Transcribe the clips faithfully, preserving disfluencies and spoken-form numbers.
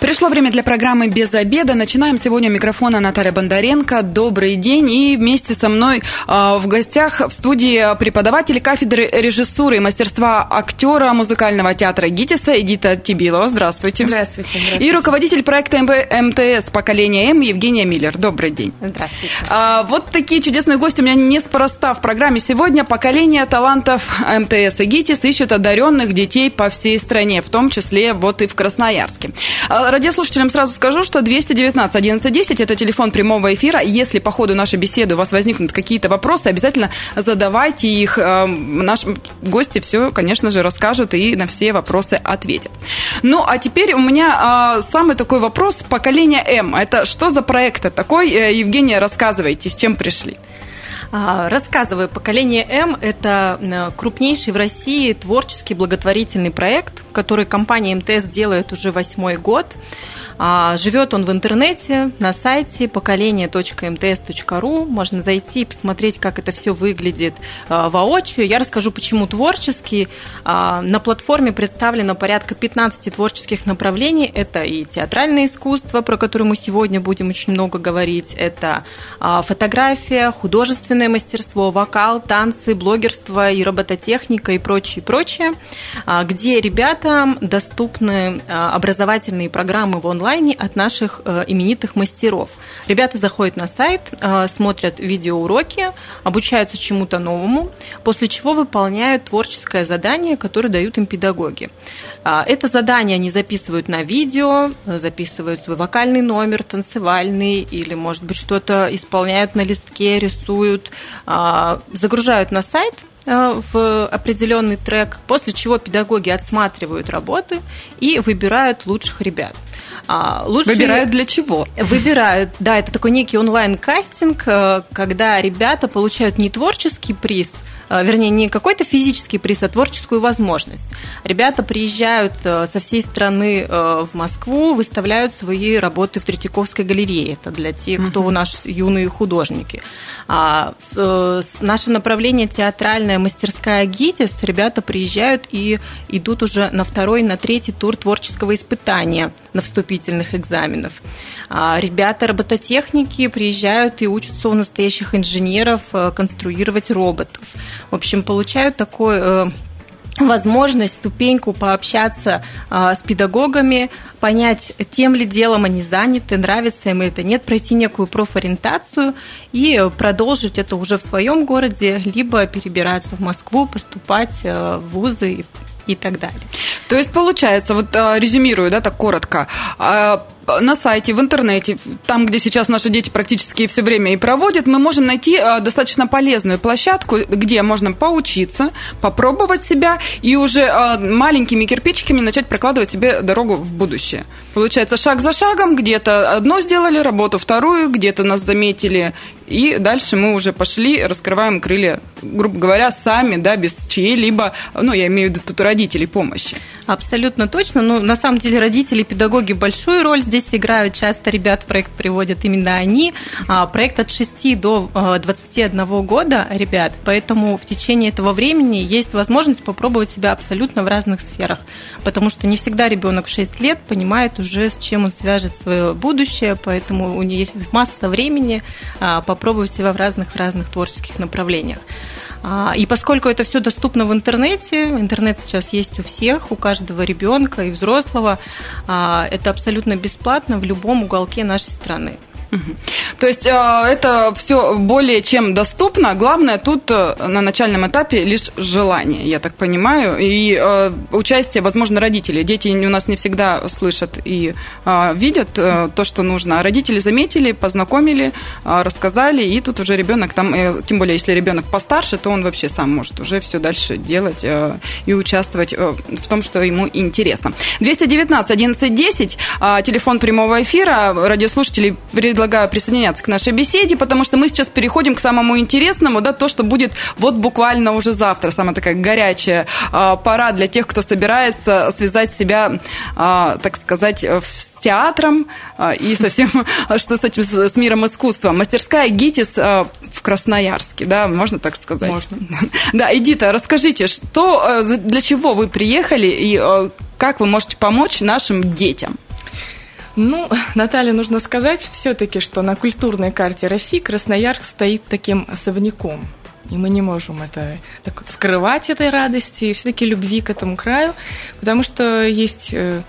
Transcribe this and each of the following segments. Пришло время для программы «Без обеда». Начинаем сегодня у микрофона Наталья Бондаренко. Добрый день. И вместе со мной э, в гостях в студии преподаватель кафедры режиссуры и мастерства актера музыкального театра ГИТИСа Эдита Тибилова. Здравствуйте. Здравствуйте. Здравствуйте. И руководитель проекта эм тэ эс «Поколение М» Евгения Миллер. Добрый день. Здравствуйте. А, вот такие чудесные гости у меня неспроста в программе сегодня. Поколение талантов эм тэ эс и ГИТИС ищут одаренных детей по всей стране, в том числе вот и в Красноярске. Радиослушателям сразу скажу, что двести девятнадцать одиннадцать десять – это телефон прямого эфира. Если по ходу нашей беседы у вас возникнут какие-то вопросы, обязательно задавайте их. Наши гости все, конечно же, расскажут и на все вопросы ответят. Ну, а теперь у меня самый такой вопрос – «Поколение М». Это что за проект такой? Евгения, рассказывайте, с чем пришли. Рассказываю. «Поколение М» – это крупнейший в России творческий благотворительный проект, который компания эм тэ эс делает уже восьмой год. Живет он в интернете, на сайте поколение точка эм тэ эс точка ру. Можно зайти и посмотреть, как это все выглядит воочию. Я расскажу, почему творческий. На платформе представлено порядка пятнадцати творческих направлений. Это и театральное искусство, про которое мы сегодня будем очень много говорить. Это фотография, художественное мастерство, вокал, танцы, блогерство и робототехника и прочее, прочее. Где ребятам доступны образовательные программы в онлайн от наших э, именитых мастеров. Ребята заходят на сайт, э, смотрят видеоуроки, обучаются чему-то новому, после чего выполняют творческое задание, которое дают им педагоги. Э, это задание они записывают на видео, записывают свой вокальный номер, танцевальный, или, может быть, что-то исполняют на листке, рисуют, э, загружают на сайт в определенный трек, после чего педагоги отсматривают работы и выбирают лучших ребят. Лучшие... Выбирают для чего? Выбирают, да, это такой некий онлайн-кастинг, когда ребята получают не творческий приз, вернее, не какой-то физический приз, а творческую возможность. Ребята приезжают со всей страны в Москву, выставляют свои работы в Третьяковской галерее. Это для тех, кто у нас юные художники. А наше направление театральная мастерская ГИТИС, ребята приезжают и идут уже на второй, на третий тур творческого испытания на вступительных экзаменов. Ребята робототехники приезжают и учатся у настоящих инженеров конструировать роботов. В общем, получают такой э, возможность, ступеньку пообщаться э, с педагогами, понять, тем ли делом они заняты, нравится им это, нет, пройти некую профориентацию и продолжить это уже в своем городе, либо перебираться в Москву, поступать э, в вузы и, и так далее. То есть, получается, вот э, резюмирую, да, так коротко, э, на сайте, в интернете, там, где сейчас наши дети практически все время и проводят, мы можем найти достаточно полезную площадку, где можно поучиться, попробовать себя и уже маленькими кирпичиками начать прокладывать себе дорогу в будущее. Получается, шаг за шагом, где-то одно сделали, работу вторую, где-то нас заметили, и дальше мы уже пошли, раскрываем крылья, грубо говоря, сами, да, без чьей-либо, ну, я имею в виду тут родителей, помощи. Абсолютно точно. Ну, на самом деле, родители, педагоги большую роль здесь играют. Часто ребят в проект приводят именно они. Проект от шести до двадцати одного года, ребят. Поэтому в течение этого времени есть возможность попробовать себя абсолютно в разных сферах. Потому что не всегда ребенок в шесть лет понимает уже, с чем он свяжет свое будущее. Поэтому у него есть масса времени попробовать себя в разных, в разных творческих направлениях. И поскольку это все доступно в интернете, интернет сейчас есть у всех, у каждого ребенка и взрослого, это абсолютно бесплатно в любом уголке нашей страны. То есть это все более чем доступно. Главное тут на начальном этапе лишь желание, я так понимаю, и участие, возможно, родителей. Дети у нас не всегда слышат и видят то, что нужно. Родители заметили, познакомили, рассказали, и тут уже ребенок там, тем более, если ребенок постарше, то он вообще сам может уже все дальше делать и участвовать в том, что ему интересно. двести девятнадцать одиннадцать десять, телефон прямого эфира, радиослушатели предлагают предлагаю присоединяться к нашей беседе, потому что мы сейчас переходим к самому интересному, да, то, что будет вот буквально уже завтра, самая такая горячая а, пора для тех, кто собирается связать себя, а, так сказать, с театром а, и со всем, что с этим, с миром искусства. Мастерская ГИТИС а, в Красноярске, да, можно так сказать? Можно. Да, Эдита, расскажите, что, для чего вы приехали и как вы можете помочь нашим детям? Ну, Наталья, нужно сказать все-таки, что на культурной карте России Красноярск стоит таким особняком. И мы не можем это, так, скрывать этой радости и все-таки любви к этому краю, потому что есть э,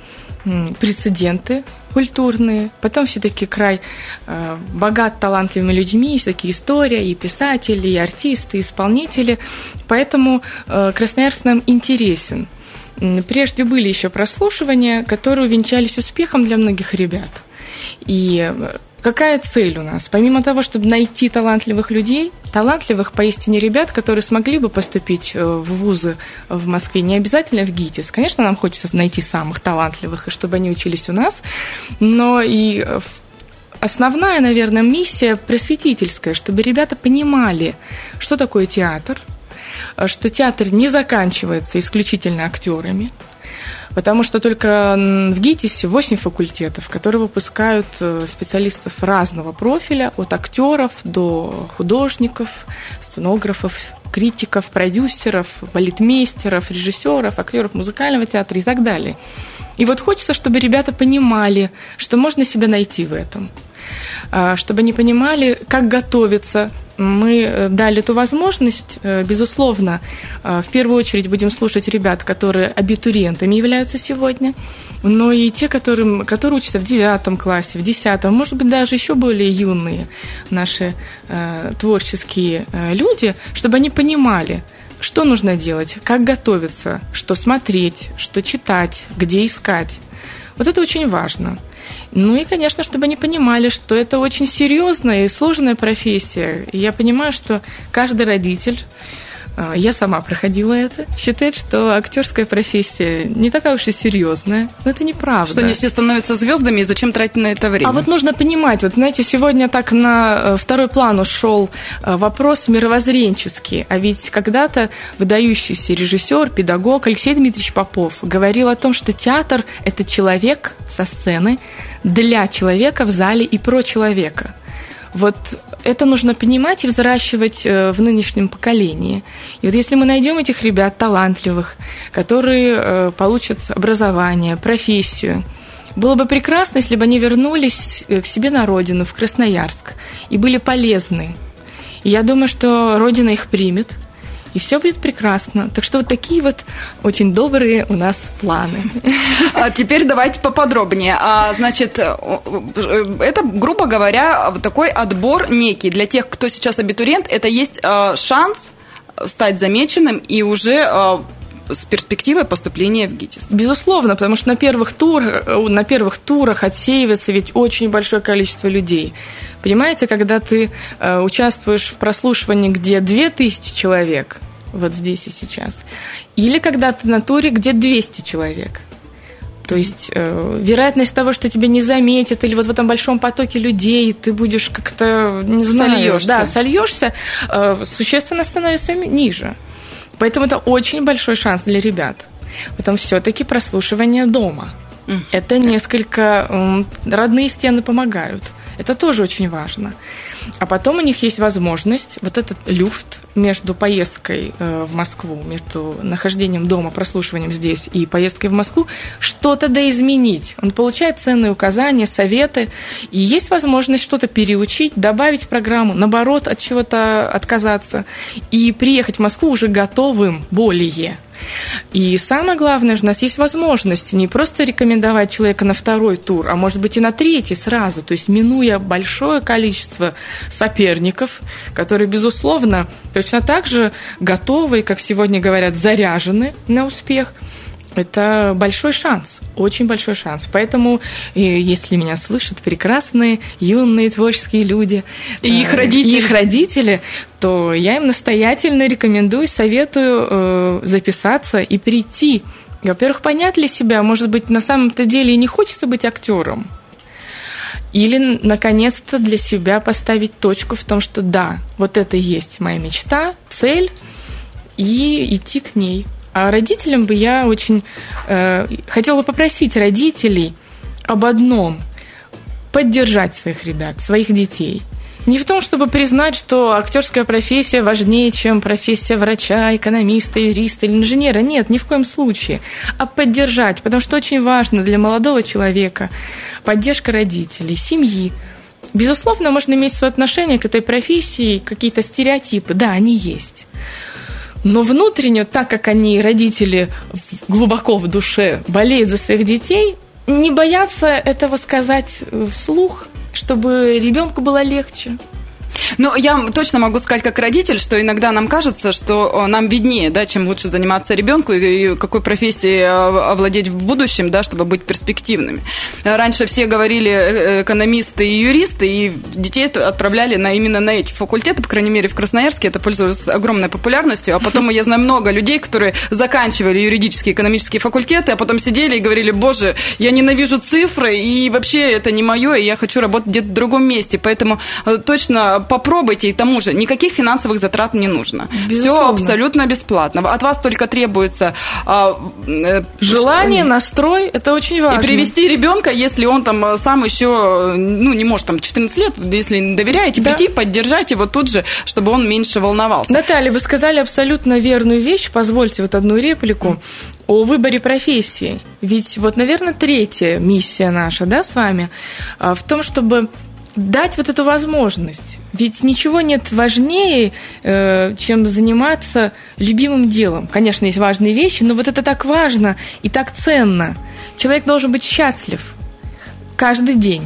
прецеденты культурные. Потом все-таки край э, богат талантливыми людьми, и все-таки история, и писатели, и артисты, и исполнители. Поэтому э, Красноярск нам интересен. Прежде были еще прослушивания, которые увенчались успехом для многих ребят. И какая цель у нас? Помимо того, чтобы найти талантливых людей, талантливых поистине ребят, которые смогли бы поступить в вузы в Москве, не обязательно в ГИТИС. Конечно, нам хочется найти самых талантливых, и чтобы они учились у нас, но и основная, наверное, миссия просветительская, чтобы ребята понимали, что такое театр, что театр не заканчивается исключительно актерами, потому что только в ГИТИСе восемь факультетов, которые выпускают специалистов разного профиля, от актеров до художников, сценографов, критиков, продюсеров, балетмейстеров, режиссеров, актеров музыкального театра и так далее. И вот хочется, чтобы ребята понимали, что можно себя найти в этом, чтобы они понимали, как готовиться. Мы дали эту возможность, безусловно, в первую очередь будем слушать ребят, которые абитуриентами являются сегодня, но и те, которые, которые учатся в девятом классе, в десятом, может быть, даже еще более юные наши э, творческие э, люди, чтобы они понимали, что нужно делать, как готовиться, что смотреть, что читать, где искать. Вот это очень важно. Ну и, конечно, чтобы они понимали, что это очень серьезная и сложная профессия. И я понимаю, что каждый родитель, я сама проходила это, считает, что актерская профессия не такая уж и серьезная. Но это неправда. Что не все становятся звездами, и зачем тратить на это время? А вот нужно понимать, вот знаете, сегодня так на второй план ушел вопрос мировоззренческий. А ведь когда-то выдающийся режиссер, педагог Алексей Дмитриевич Попов говорил о том, что театр – это человек со сцены, для человека в зале и про человека. Вот это нужно понимать и взращивать в нынешнем поколении. И вот если мы найдем этих ребят талантливых, которые получат образование, профессию, было бы прекрасно, если бы они вернулись к себе на родину, в Красноярск, и были полезны. И я думаю, что родина их примет. И все будет прекрасно. Так что вот такие вот очень добрые у нас планы. А теперь давайте поподробнее. А, значит, это, грубо говоря, такой отбор некий. Для тех, кто сейчас абитуриент, это есть а, шанс стать замеченным и уже... А, с перспективой поступления в ГИТИС. Безусловно, потому что на первых турах, на первых турах отсеивается ведь очень большое количество людей. Понимаете, когда ты э, участвуешь в прослушивании, где две тысячи человек, вот здесь и сейчас, или когда ты на туре, где двести человек. То есть э, вероятность того, что тебя не заметят, или вот в этом большом потоке людей ты будешь как-то, не знаю, сольешься, да, сольешься э, существенно становится ниже. Поэтому это очень большой шанс для ребят. Потом все-таки прослушивание дома. Это несколько... Родные стены помогают. Это тоже очень важно. А потом у них есть возможность, вот этот люфт между поездкой в Москву, между нахождением дома, прослушиванием здесь и поездкой в Москву, что-то доизменить. Он получает ценные указания, советы. И есть возможность что-то переучить, добавить в программу, наоборот, от чего-то отказаться. И приехать в Москву уже готовым более. И самое главное, у нас есть возможность не просто рекомендовать человека на второй тур, а может быть и на третий сразу, то есть минуя большое количество соперников, которые, безусловно, точно так же готовы, как сегодня говорят, заряжены на успех. Это большой шанс, очень большой шанс. Поэтому, если меня слышат прекрасные, юные, творческие люди и их родители, их родители, то я им настоятельно рекомендую, советую записаться и прийти. Во-первых, понять для себя, может быть, на самом-то деле и не хочется быть актером. Или, наконец-то, для себя поставить точку в том, что да, вот это и есть моя мечта, цель, и идти к ней. А родителям бы я очень э, хотела бы попросить родителей об одном – поддержать своих ребят, своих детей. Не в том, чтобы признать, что актерская профессия важнее, чем профессия врача, экономиста, юриста или инженера. Нет, ни в коем случае. А поддержать, потому что очень важно для молодого человека поддержка родителей, семьи. Безусловно, можно иметь свое отношение к этой профессии, какие-то стереотипы. Да, они есть. Но внутренне, так как они, родители, глубоко в душе болеют за своих детей, не боятся этого сказать вслух, чтобы ребенку было легче. Но я точно могу сказать как родитель, что иногда нам кажется, что нам виднее, да, чем лучше заниматься ребенку и какой профессией овладеть в будущем, да, чтобы быть перспективными. Раньше все говорили экономисты и юристы, и детей отправляли на, именно на эти факультеты, по крайней мере, в Красноярске это пользовалось огромной популярностью, а потом я знаю много людей, которые заканчивали юридические, экономические факультеты, а потом сидели и говорили: боже, я ненавижу цифры, и вообще это не мое, и я хочу работать где-то в другом месте, поэтому точно... Попробуйте, и тому же никаких финансовых затрат не нужно. Безусловно. Все абсолютно бесплатно. От вас только требуется а, э, желание, что, настрой, это очень важно. И привести ребенка, если он там сам еще ну, не может, там четырнадцать лет, если не доверяете, да. Прийти, поддержать его тут же, чтобы он меньше волновался. Наталья, вы сказали абсолютно верную вещь. Позвольте вот одну реплику о выборе профессии. Ведь вот, наверное, третья миссия наша, да, с вами, в том, чтобы дать вот эту возможность. Ведь ничего нет важнее, чем заниматься любимым делом. Конечно, есть важные вещи, но вот это так важно и так ценно. Человек должен быть счастлив каждый день.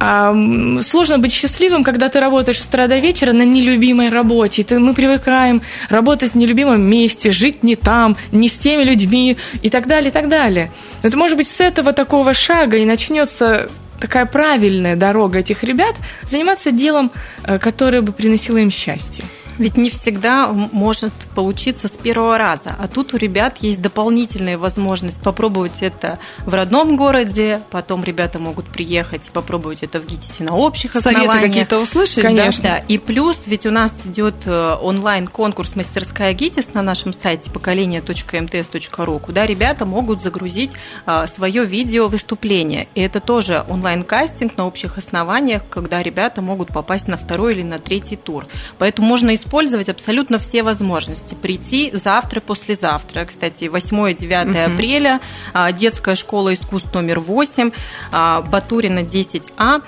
А сложно быть счастливым, когда ты работаешь с утра до вечера на нелюбимой работе. И ты, мы привыкаем работать в нелюбимом месте, жить не там, не с теми людьми и так далее, и так далее. Но это, может быть, с этого такого шага и начнется... такая правильная дорога этих ребят заниматься делом, которое бы приносило им счастье. Ведь не всегда может получиться с первого раза. А тут у ребят есть дополнительная возможность попробовать это в родном городе, потом ребята могут приехать и попробовать это в ГИТИСе на общих основаниях. Советы какие-то услышать, конечно. Да? Да. И плюс, ведь у нас идет онлайн-конкурс «Мастерская ГИТИС» на нашем сайте поколения точка эм тэ эс точка ру, куда ребята могут загрузить свое видео выступление. И это тоже онлайн-кастинг на общих основаниях, когда ребята могут попасть на второй или на третий тур. Поэтому можно и использовать абсолютно все возможности. Прийти завтра, послезавтра. Кстати, восьмое-девятое апреля детская школа искусств номер восемь, Батурина десять А.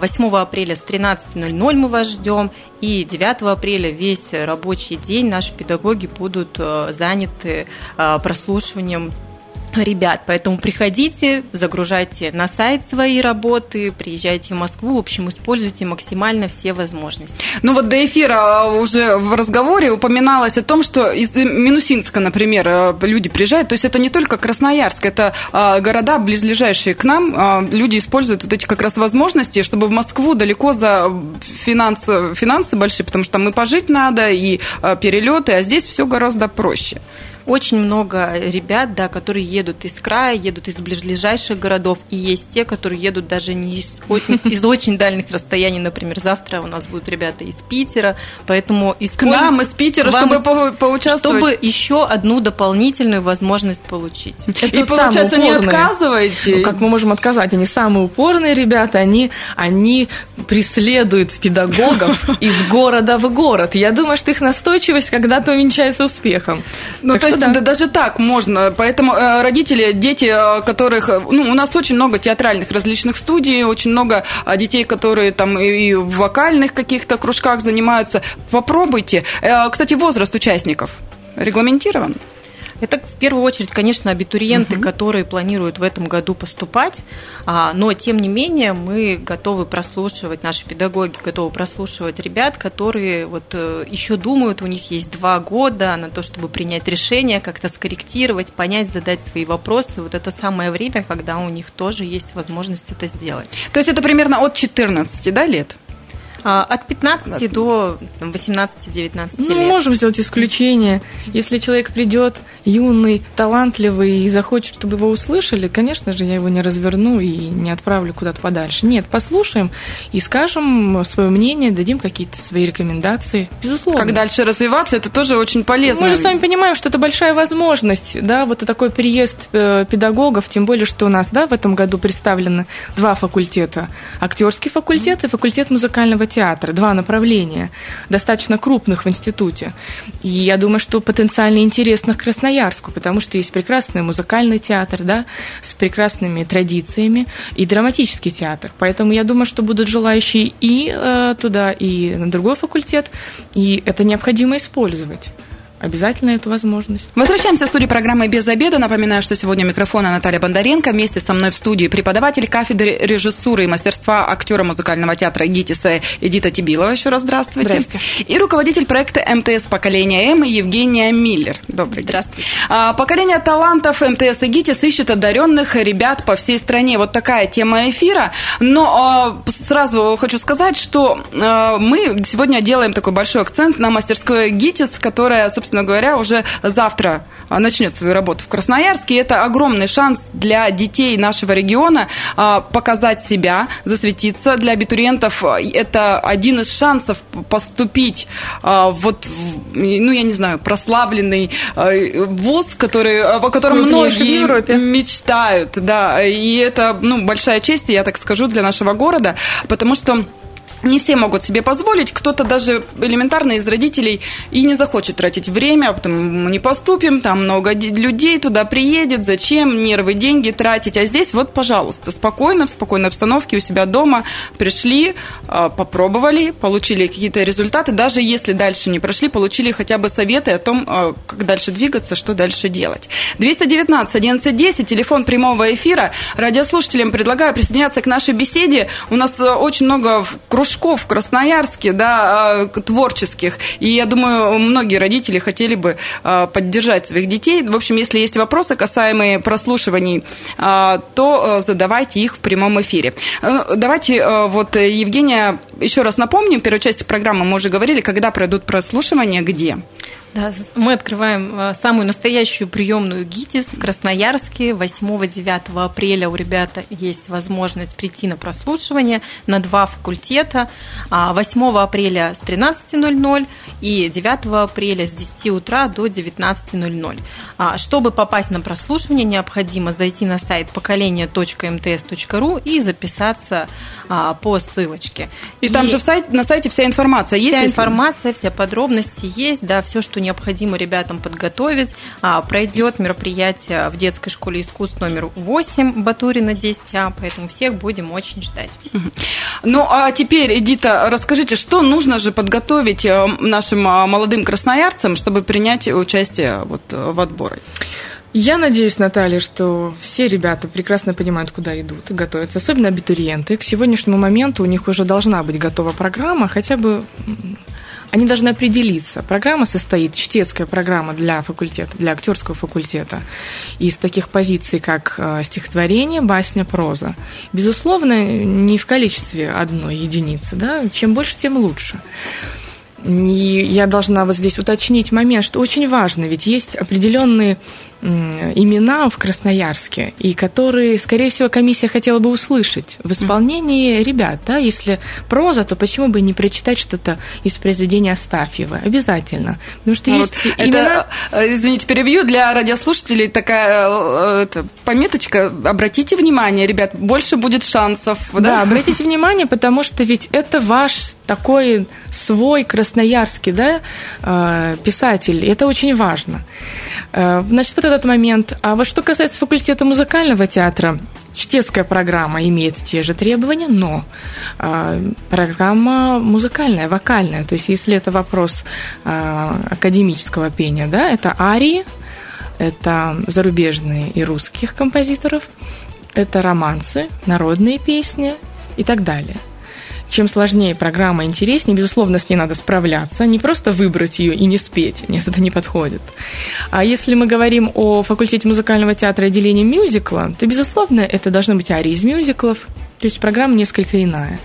восьмого апреля с тринадцати ноль-ноль мы вас ждем. И девятого апреля весь рабочий день наши педагоги будут заняты прослушиванием ребят, поэтому приходите, загружайте на сайт свои работы, приезжайте в Москву, в общем, используйте максимально все возможности. Ну вот до эфира уже в разговоре упоминалось о том, что из Минусинска, например, люди приезжают, то есть это не только Красноярск, это города, близлежащие к нам, люди используют вот эти как раз возможности, чтобы в Москву далеко за финансы, финансы большие, потому что там и пожить надо, и перелеты, а здесь все гораздо проще. Очень много ребят, да, которые едут из края, едут из ближайших городов, и есть те, которые едут даже не из, из очень дальних расстояний, например, завтра у нас будут ребята из Питера, поэтому к нам из Питера, чтобы по- поучаствовать, чтобы еще одну дополнительную возможность получить. Это и вот получается, не отказывайте. Ну, как мы можем отказать? Они самые упорные ребята, они, они преследуют педагогов из города в город. Я думаю, что их настойчивость когда-то увенчается успехом. Ну, так то есть да. Даже так можно. Поэтому э, родители, дети, э, которых... Ну, у нас очень много театральных различных студий, очень много э, детей, которые там и в вокальных каких-то кружках занимаются. Попробуйте. Э, кстати, возраст участников регламентирован? Это в первую очередь, конечно, абитуриенты, угу. которые планируют в этом году поступать, но, тем не менее, мы готовы прослушивать, наши педагоги готовы прослушивать ребят, которые вот еще думают, у них есть два года на то, чтобы принять решение, как-то скорректировать, понять, задать свои вопросы. Вот это самое время, когда у них тоже есть возможность это сделать. То есть это примерно от четырнадцати, да, лет? От пятнадцати до восемнадцати-девятнадцати лет. Мы можем сделать исключение. Если человек придет юный, талантливый и захочет, чтобы его услышали, конечно же, я его не разверну и не отправлю куда-то подальше. Нет, послушаем и скажем свое мнение, дадим какие-то свои рекомендации. Безусловно. Как дальше развиваться, это тоже очень полезно. Мы же с вами понимаем, что это большая возможность, да, вот такой переезд педагогов, тем более, что у нас, да, в этом году представлены два факультета. Актерский факультет и факультет музыкального театра. Два направления, достаточно крупных в институте. И я думаю, что потенциально интересных Красноярску, потому что есть прекрасный музыкальный театр, да, с прекрасными традициями, и драматический театр. Поэтому я думаю, что будут желающие и э, туда, и на другой факультет, и это необходимо использовать. Обязательно эту возможность. Возвращаемся в студию программы «Без обеда». Напоминаю, что сегодня у микрофона Наталья Бондаренко. Вместе со мной в студии преподаватель кафедры режиссуры и мастерства актера музыкального театра ГИТИСа Эдита Тибилова. Еще раз здравствуйте. Здравствуйте. И руководитель проекта МТС «Поколение М» Евгения Миллер. Добрый день. Здравствуйте. Поколение талантов МТС и ГИТИС ищет одаренных ребят по всей стране. Вот такая тема эфира. Но сразу хочу сказать, что мы сегодня делаем такой большой акцент на мастерской ГИТИС, которая, собственно, Собственно говоря, уже завтра начнет свою работу в Красноярске. Это огромный шанс для детей нашего региона показать себя, засветиться. Для абитуриентов это один из шансов поступить вот, ну, я не знаю, прославленный вуз, который, о котором многие мечтают. Да, и это, ну, большая честь, я так скажу, для нашего города, потому что не все могут себе позволить, кто-то даже элементарно из родителей и не захочет тратить время, потом мы не поступим, там много людей туда приедет, зачем нервы, деньги тратить, а здесь вот, пожалуйста, спокойно, в спокойной обстановке у себя дома пришли, попробовали, получили какие-то результаты, даже если дальше не прошли, получили хотя бы советы о том, как дальше двигаться, что дальше делать. двести девятнадцать одиннадцать десять, телефон прямого эфира, радиослушателям предлагаю присоединяться к нашей беседе, у нас очень много кружков в Красноярске, да, творческих. И я думаю, многие родители хотели бы поддержать своих детей. В общем, если есть вопросы, касаемые прослушиваний, то задавайте их в прямом эфире. Давайте вот, Евгения, еще раз напомним, в первой части программы мы уже говорили, когда пройдут прослушивания, где? Да, мы открываем самую настоящую приемную ГИТИС в Красноярске. восьмого-девятого апреля у ребят есть возможность прийти на прослушивание на два факультета. восьмого апреля с тринадцати ноль-ноль и девятого апреля с десяти утра до девятнадцати ноль-ноль. Чтобы попасть на прослушивание, необходимо зайти на сайт поколение точка эм тэ эс точка ру и записаться по ссылочке. И, и там же в сайте, на сайте вся информация есть? Вся информация, все подробности есть, да, все, что необходимо ребятам подготовить. А, пройдет мероприятие в детской школе искусств номер восемь, Батурина десять а, поэтому всех будем очень ждать. Ну, а теперь, Эдита, расскажите, что нужно же подготовить нашим молодым красноярцам, чтобы принять участие вот в отборе? Я надеюсь, Наталья, что все ребята прекрасно понимают, куда идут и готовятся, особенно абитуриенты. К сегодняшнему моменту у них уже должна быть готова программа, хотя бы... Они должны определиться. Программа состоит, чтецкая программа для факультета, для актерского факультета, из таких позиций, как стихотворение, басня, проза. Безусловно, не в количестве одной единицы, да? Чем больше, тем лучше. И я должна вот здесь уточнить момент, что очень важно, ведь есть определенные имена в Красноярске, и которые, скорее всего, комиссия хотела бы услышать в исполнении ребят. Да? Если проза, то почему бы не прочитать что-то из произведения Астафьева? Обязательно. Потому что есть вот имена... Это, извините, перебью, для радиослушателей такая это, пометочка. Обратите внимание, ребят, больше будет шансов. Да? Да, обратите внимание, потому что ведь это ваш такой свой красноярский, да, писатель. Это очень важно. Значит, вот этот момент. А вот что касается факультета музыкального театра, чтецкая программа имеет те же требования, но э, программа музыкальная, вокальная. То есть, если это вопрос э, академического пения, да, это арии, это зарубежные и русских композиторов, это романсы, народные песни и так далее. Чем сложнее программа, интереснее, безусловно, с ней надо справляться, не просто выбрать ее и не спеть, нет, это не подходит. А если мы говорим о факультете музыкального театра и отделении мюзикла, то, безусловно, это должны быть арии из мюзиклов, то есть программа несколько иная.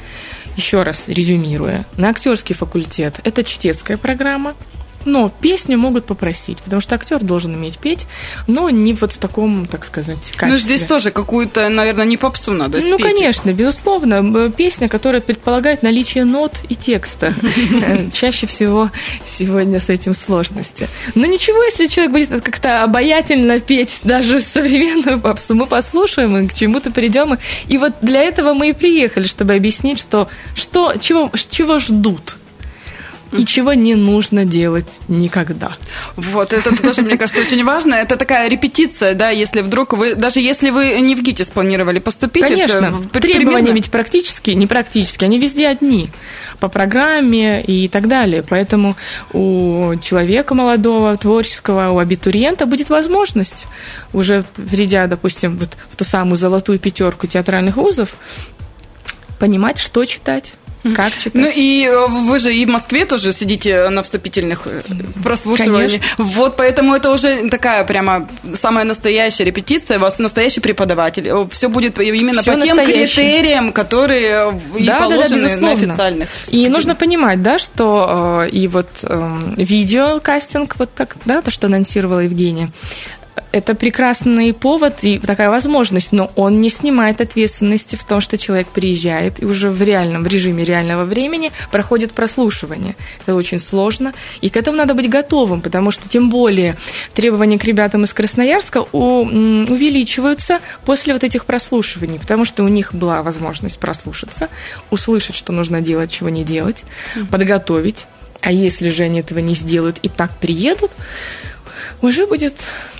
Еще раз резюмируя, на актерский факультет это чтецкая программа, Но песню могут попросить, потому что актер должен уметь петь, но не вот в таком, так сказать, качестве. Ну, здесь тоже какую-то, наверное, не попсу надо спеть. Ну, конечно, безусловно. Песня, которая предполагает наличие нот и текста. Чаще всего сегодня с этим сложности. Но ничего, если человек будет как-то обаятельно петь даже современную попсу, мы послушаем и к чему-то придем. И вот для этого мы и приехали, чтобы объяснить, что, что, чего, чего ждут. И чего не нужно делать никогда. Вот, это тоже, мне кажется, очень важно. Это такая репетиция, да, если вдруг вы... Даже если вы не в ГИТИС планировали поступить... Конечно, это требования ведь практические, не практические, они везде одни. По программе и так далее. Поэтому у человека молодого, творческого, у абитуриента будет возможность, уже придя, допустим, вот в ту самую золотую пятерку театральных вузов, понимать, что читать. Как читать? Ну и вы же и в Москве тоже сидите на вступительных прослушиваниях. Вот поэтому это уже такая прямо самая настоящая репетиция, у вас настоящий преподаватель. Все будет именно Всё по тем настоящее. Критериям, которые и да, положены да, да, на официальных. И нужно понимать, да, что э, и вот э, видеокастинг, вот так, да, то, что анонсировала Евгения, это прекрасный повод и такая возможность, но он не снимает ответственности в том, что человек приезжает и уже в реальном, в режиме реального времени проходит прослушивание. Это очень сложно, и к этому надо быть готовым, потому что тем более требования к ребятам из Красноярска увеличиваются после вот этих прослушиваний, потому что у них была возможность прослушаться, услышать, что нужно делать, чего не делать, подготовить. А если же они этого не сделают и так приедут, уже будет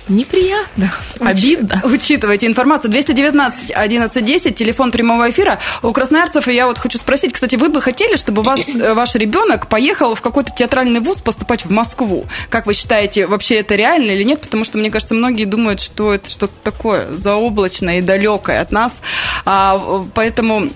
неприятно, обидно. Учитывайте информацию. двести девятнадцать одиннадцать десять, телефон прямого эфира. У красноярцев, и я вот хочу спросить, кстати, вы бы хотели, чтобы вас, ваш ребенок поехал в какой-то театральный вуз поступать в Москву? Как вы считаете, вообще это реально или нет? Потому что, мне кажется, многие думают, что это что-то такое заоблачное и далекое от нас. А, поэтому...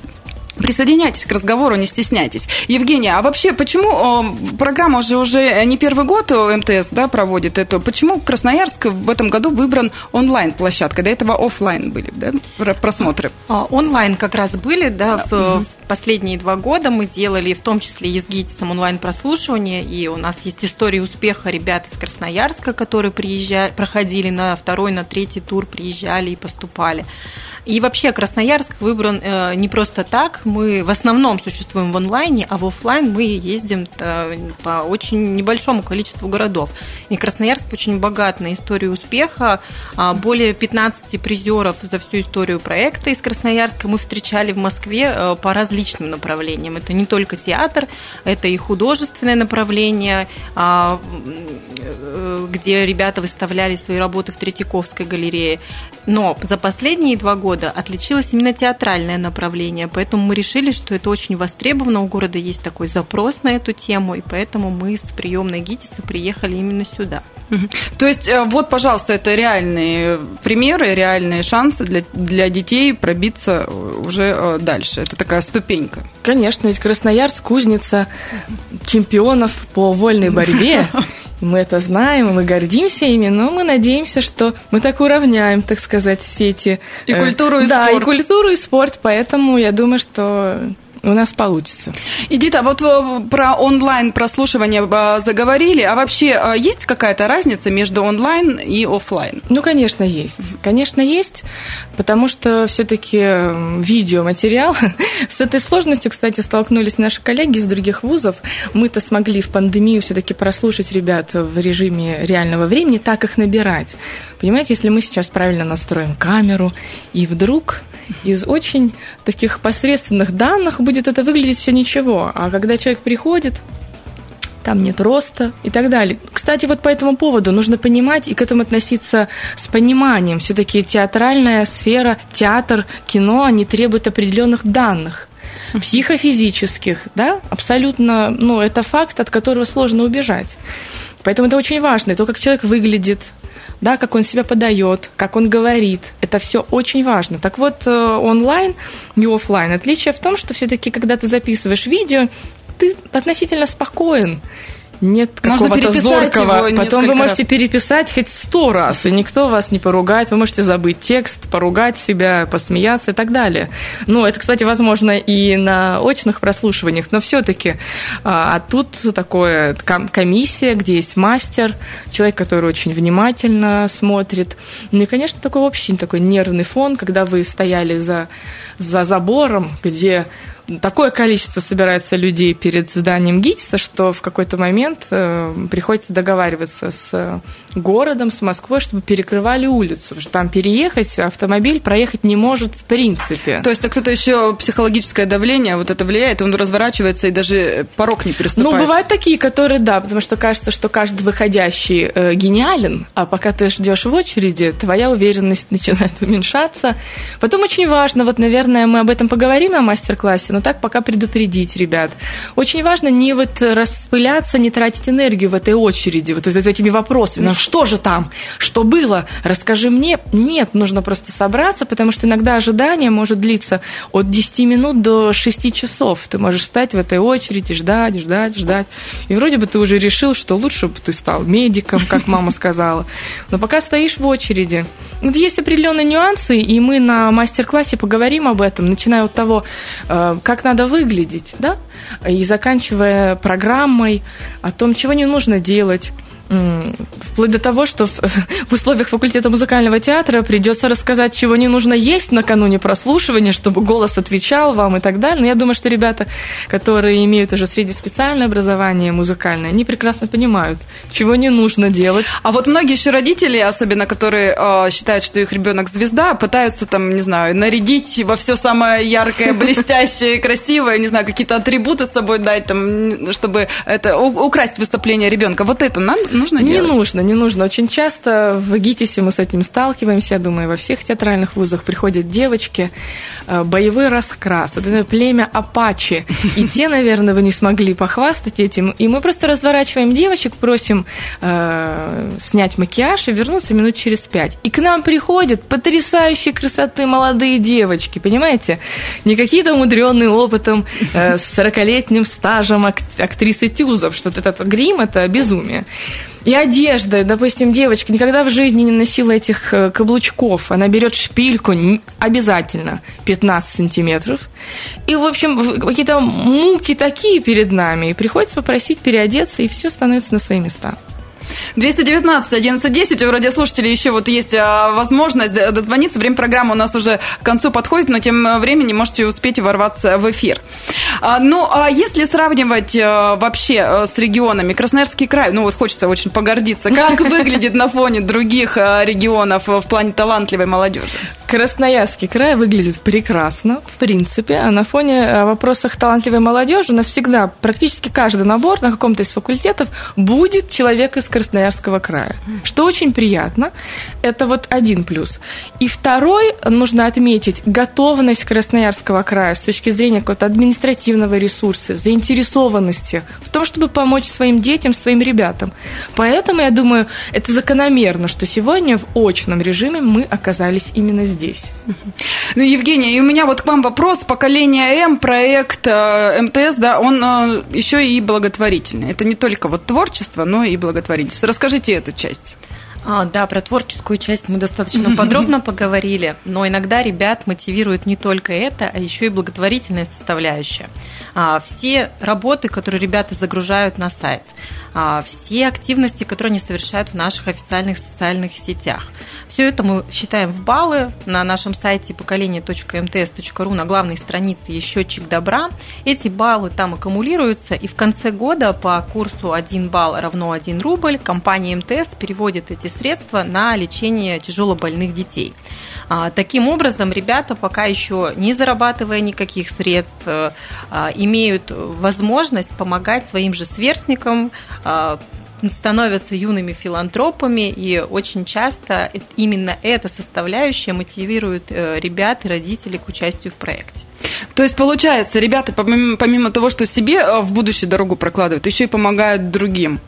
Присоединяйтесь к разговору, не стесняйтесь. Евгения, а вообще, почему программа же уже не первый год МТС да, проводит эту? Почему Красноярск в этом году выбран онлайн-площадкой? До этого офлайн были да, просмотры. Онлайн как раз были, да, в последние два года мы делали, в том числе и с ГИТИСом, онлайн-прослушивание, и у нас есть история успеха ребят из Красноярска, которые приезжали, проходили на второй, на третий тур, приезжали и поступали. И вообще Красноярск выбран э, не просто так. Мы в основном существуем в онлайне, а в офлайн мы ездим по очень небольшому количеству городов. И Красноярск очень богат на историю успеха. Более пятнадцати призеров за всю историю проекта из Красноярска мы встречали в Москве по различным направлениям. Это не только театр, это и художественное направление, где ребята выставляли свои работы в Третьяковской галерее. Но за последние два года отличилось именно театральное направление, поэтому мы решили, что это очень востребовано, у города есть такой запрос на эту тему, и поэтому мы с приемной ГИТИСа приехали именно сюда. То есть, вот, пожалуйста, это реальные примеры, реальные шансы для, для детей пробиться уже дальше. Это такая ступенька. Конечно, ведь Красноярск кузница чемпионов по вольной борьбе. Мы это знаем, и мы гордимся ими, но мы надеемся, что мы так уравняем, так сказать, все эти... И культуру, и да, спорт. Да, и культуру, и спорт, поэтому я думаю, что... У нас получится. Эдита, вот про онлайн-прослушивание заговорили. А вообще есть какая-то разница между онлайн и офлайн? Ну, конечно, есть. Конечно, есть, потому что все-таки видеоматериал. С этой сложностью, кстати, столкнулись наши коллеги из других вузов. Мы-то смогли в пандемию все-таки прослушать ребят в режиме реального времени, так их набирать. Понимаете, если мы сейчас правильно настроим камеру, и вдруг из очень таких посредственных данных будет это выглядеть все ничего. А когда человек приходит, там нет роста и так далее. Кстати, вот по этому поводу нужно понимать и к этому относиться с пониманием. Все-таки театральная сфера, театр, кино, они требуют определенных данных. Психофизических, да, абсолютно, ну, это факт, от которого сложно убежать. Поэтому это очень важно. И то, как человек выглядит, да, как он себя подает, как он говорит, это все очень важно. Так вот, онлайн и офлайн отличие в том, что все-таки, когда ты записываешь видео, ты относительно спокоен. нет какого-то зоркого. Потом вы можете раз. переписать хоть сто раз, и никто вас не поругает. Вы можете забыть текст, поругать себя, посмеяться и так далее. Ну, это, кстати, возможно и на очных прослушиваниях, но все-таки. А тут такое комиссия, где есть мастер, человек, который очень внимательно смотрит. Ну и, конечно, такой общий, такой нервный фон, когда вы стояли за, за забором, где... Такое количество собирается людей перед зданием ГИТИСа, что в какой-то момент приходится договариваться с городом, с Москвой, чтобы перекрывали улицу, потому что там переехать автомобиль проехать не может в принципе. То есть так кто-то еще психологическое давление, вот это влияет, он разворачивается и даже порог не переступает. Ну, бывают такие, которые, да, потому что кажется, что каждый выходящий гениален, а пока ты ждешь в очереди, твоя уверенность начинает уменьшаться. Потом очень важно, вот, наверное, мы об этом поговорим на мастер-классе, но так пока предупредить ребят. Очень важно не вот распыляться, не тратить энергию в этой очереди, вот этими вопросами. Ну что же там? Что было? Расскажи мне. Нет, нужно просто собраться, потому что иногда ожидание может длиться от десяти минут до шести часов. Ты можешь стать в этой очереди, ждать, ждать, ждать. И вроде бы ты уже решил, что лучше бы ты стал медиком, как мама сказала. Но пока стоишь в очереди. Есть определенные нюансы, и мы на мастер-классе поговорим об этом, начиная от того, как надо выглядеть, да, и заканчивая программой о том, чего не нужно делать, вплоть до того, что в условиях факультета музыкального театра придется рассказать, чего не нужно есть накануне прослушивания, чтобы голос отвечал вам и так далее. Но я думаю, что ребята, которые имеют уже среди специальное образование музыкальное, они прекрасно понимают, чего не нужно делать. А вот многие еще родители, особенно которые э, считают, что их ребенок звезда, пытаются там, не знаю, нарядить во все самое яркое, блестящее, красивое, не знаю, какие-то атрибуты с собой дать, там, чтобы это украсть выступление ребенка. Вот это надо. Нужно не делать? нужно, не нужно. Очень часто в ГИТИСе мы с этим сталкиваемся, я думаю, во всех театральных вузах приходят девочки, боевой раскрас, это племя апачи, и те, наверное, вы не смогли похвастать этим, и мы просто разворачиваем девочек, просим э, снять макияж и вернуться минут через пять. И к нам приходят потрясающей красоты молодые девочки, понимаете? Не какие-то мудрёные опытом э, с сорокалетним стажем ак- актрисы Тюзов, что этот грим – это безумие. И одежда, допустим, девочка никогда в жизни не носила этих каблучков. Она берет шпильку, обязательно, пятнадцать сантиметров. И, в общем, какие-то муки такие перед нами. И приходится попросить переодеться, и все становится на свои места. двести девятнадцать одиннадцать десять. У радиослушателей еще вот есть возможность дозвониться. Время программы у нас уже к концу подходит, но тем временем можете успеть ворваться в эфир. Ну, а если сравнивать вообще с регионами, Красноярский край, ну вот хочется очень погордиться, как выглядит на фоне других регионов в плане талантливой молодежи? Красноярский край выглядит прекрасно, в принципе. А на фоне о вопросах талантливой молодежи у нас всегда практически каждый набор на каком-то из факультетов будет человек из Красноярского края, что очень приятно. Это вот один плюс. И второй, нужно отметить, готовность Красноярского края с точки зрения какого-то административного ресурса, заинтересованности в том, чтобы помочь своим детям, своим ребятам. Поэтому, я думаю, это закономерно, что сегодня в очном режиме мы оказались именно здесь. Здесь. Ну, Евгения, и у меня вот к вам вопрос. Поколение М, проект эм тэ эс, да, он э, еще и благотворительный. Это не только вот творчество, но и благотворительность. Расскажите эту часть. А, да, про творческую часть мы достаточно подробно поговорили, но иногда ребят мотивирует не только это, а еще и благотворительная составляющая. А, все работы, которые ребята загружают на сайт, а, все активности, которые они совершают в наших официальных социальных сетях. Все это мы считаем в баллы. На нашем сайте поколение точка эм тэ эс точка ру на главной странице есть счетчик добра. Эти баллы там аккумулируются, и в конце года по курсу один балл равно один рубль компания эм тэ эс переводит эти средства на лечение тяжелобольных детей. Таким образом, ребята, пока еще не зарабатывая никаких средств, имеют возможность помогать своим же сверстникам, становятся юными филантропами, и очень часто именно эта составляющая мотивирует ребят и родителей к участию в проекте. То есть, получается, ребята, помимо, помимо того, что себе в будущее дорогу прокладывают, еще и помогают другим.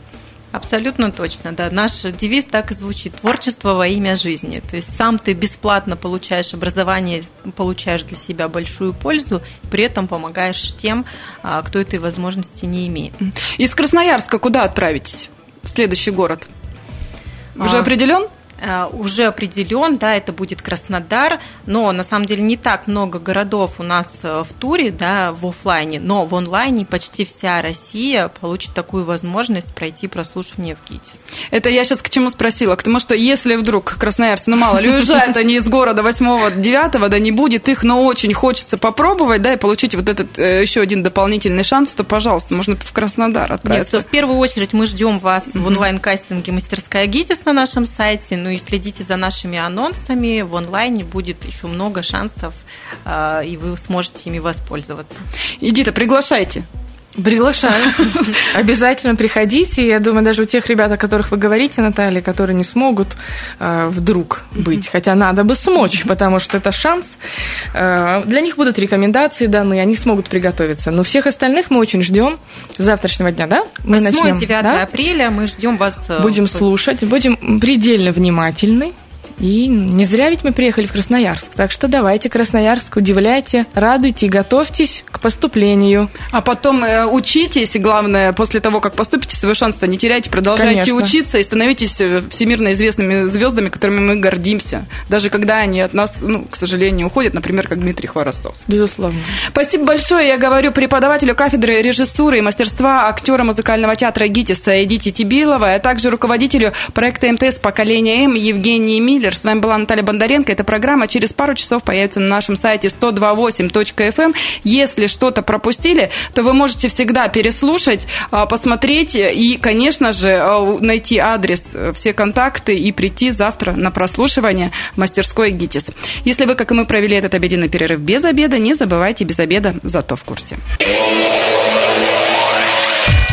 Абсолютно точно, да. Наш девиз так и звучит: творчество во имя жизни. То есть сам ты бесплатно получаешь образование, получаешь для себя большую пользу, при этом помогаешь тем, кто этой возможности не имеет. Из Красноярска куда отправитесь? В следующий город? Уже а... определен? Уже определен, да, это будет Краснодар, но на самом деле не так много городов у нас в туре, да, в офлайне, но в онлайне почти вся Россия получит такую возможность пройти прослушивание в ГИТИС. Это я сейчас к чему спросила, к тому, что если вдруг красноярцы, ну мало ли, уезжают они из города восьмого-девятого, да не будет их, но очень хочется попробовать, да, и получить вот этот еще один дополнительный шанс, то, пожалуйста, можно в Краснодар отправиться. Нет, в первую очередь мы ждем вас в онлайн-кастинге «Мастерская ГИТИС» на нашем сайте, ну и следите за нашими анонсами, в онлайне будет еще много шансов, и вы сможете ими воспользоваться. Эдита, приглашайте. Приглашаю. Обязательно приходите. Я думаю, даже у тех ребят, о которых вы говорите, Наталья, которые не смогут э, вдруг быть, хотя надо бы смочь, потому что это шанс. Э, для них будут рекомендации даны, они смогут приготовиться. Но всех остальных мы очень ждем с завтрашнего дня, да? Мы восьмого-девятого да? апреля мы ждем вас. Будем слушать, будем предельно внимательны. И не зря ведь мы приехали в Красноярск. Так что давайте Красноярск, удивляйте, радуйте и готовьтесь к поступлению. А потом э, учитесь, и главное, после того, как поступите, свой шанс-то не теряйте. Продолжайте Конечно. Учиться и становитесь всемирно известными звездами, которыми мы гордимся. Даже когда они от нас, ну, к сожалению, уходят, например, как Дмитрий Хворостовский. Безусловно. Спасибо большое. Я говорю преподавателю кафедры режиссуры и мастерства актера музыкального театра ГИТИСа Эдите Тибиловой, а также руководителю проекта МТС «Поколение М» Евгении Миллер. С вами была Наталья Бондаренко. Эта программа через пару часов появится на нашем сайте сто два и восемь точка эф эм. Если что-то пропустили, то вы можете всегда переслушать, посмотреть и, конечно же, найти адрес, все контакты и прийти завтра на прослушивание мастерской ГИТИС. Если вы, как и мы, провели этот обеденный перерыв без обеда, не забывайте без обеда, зато в курсе.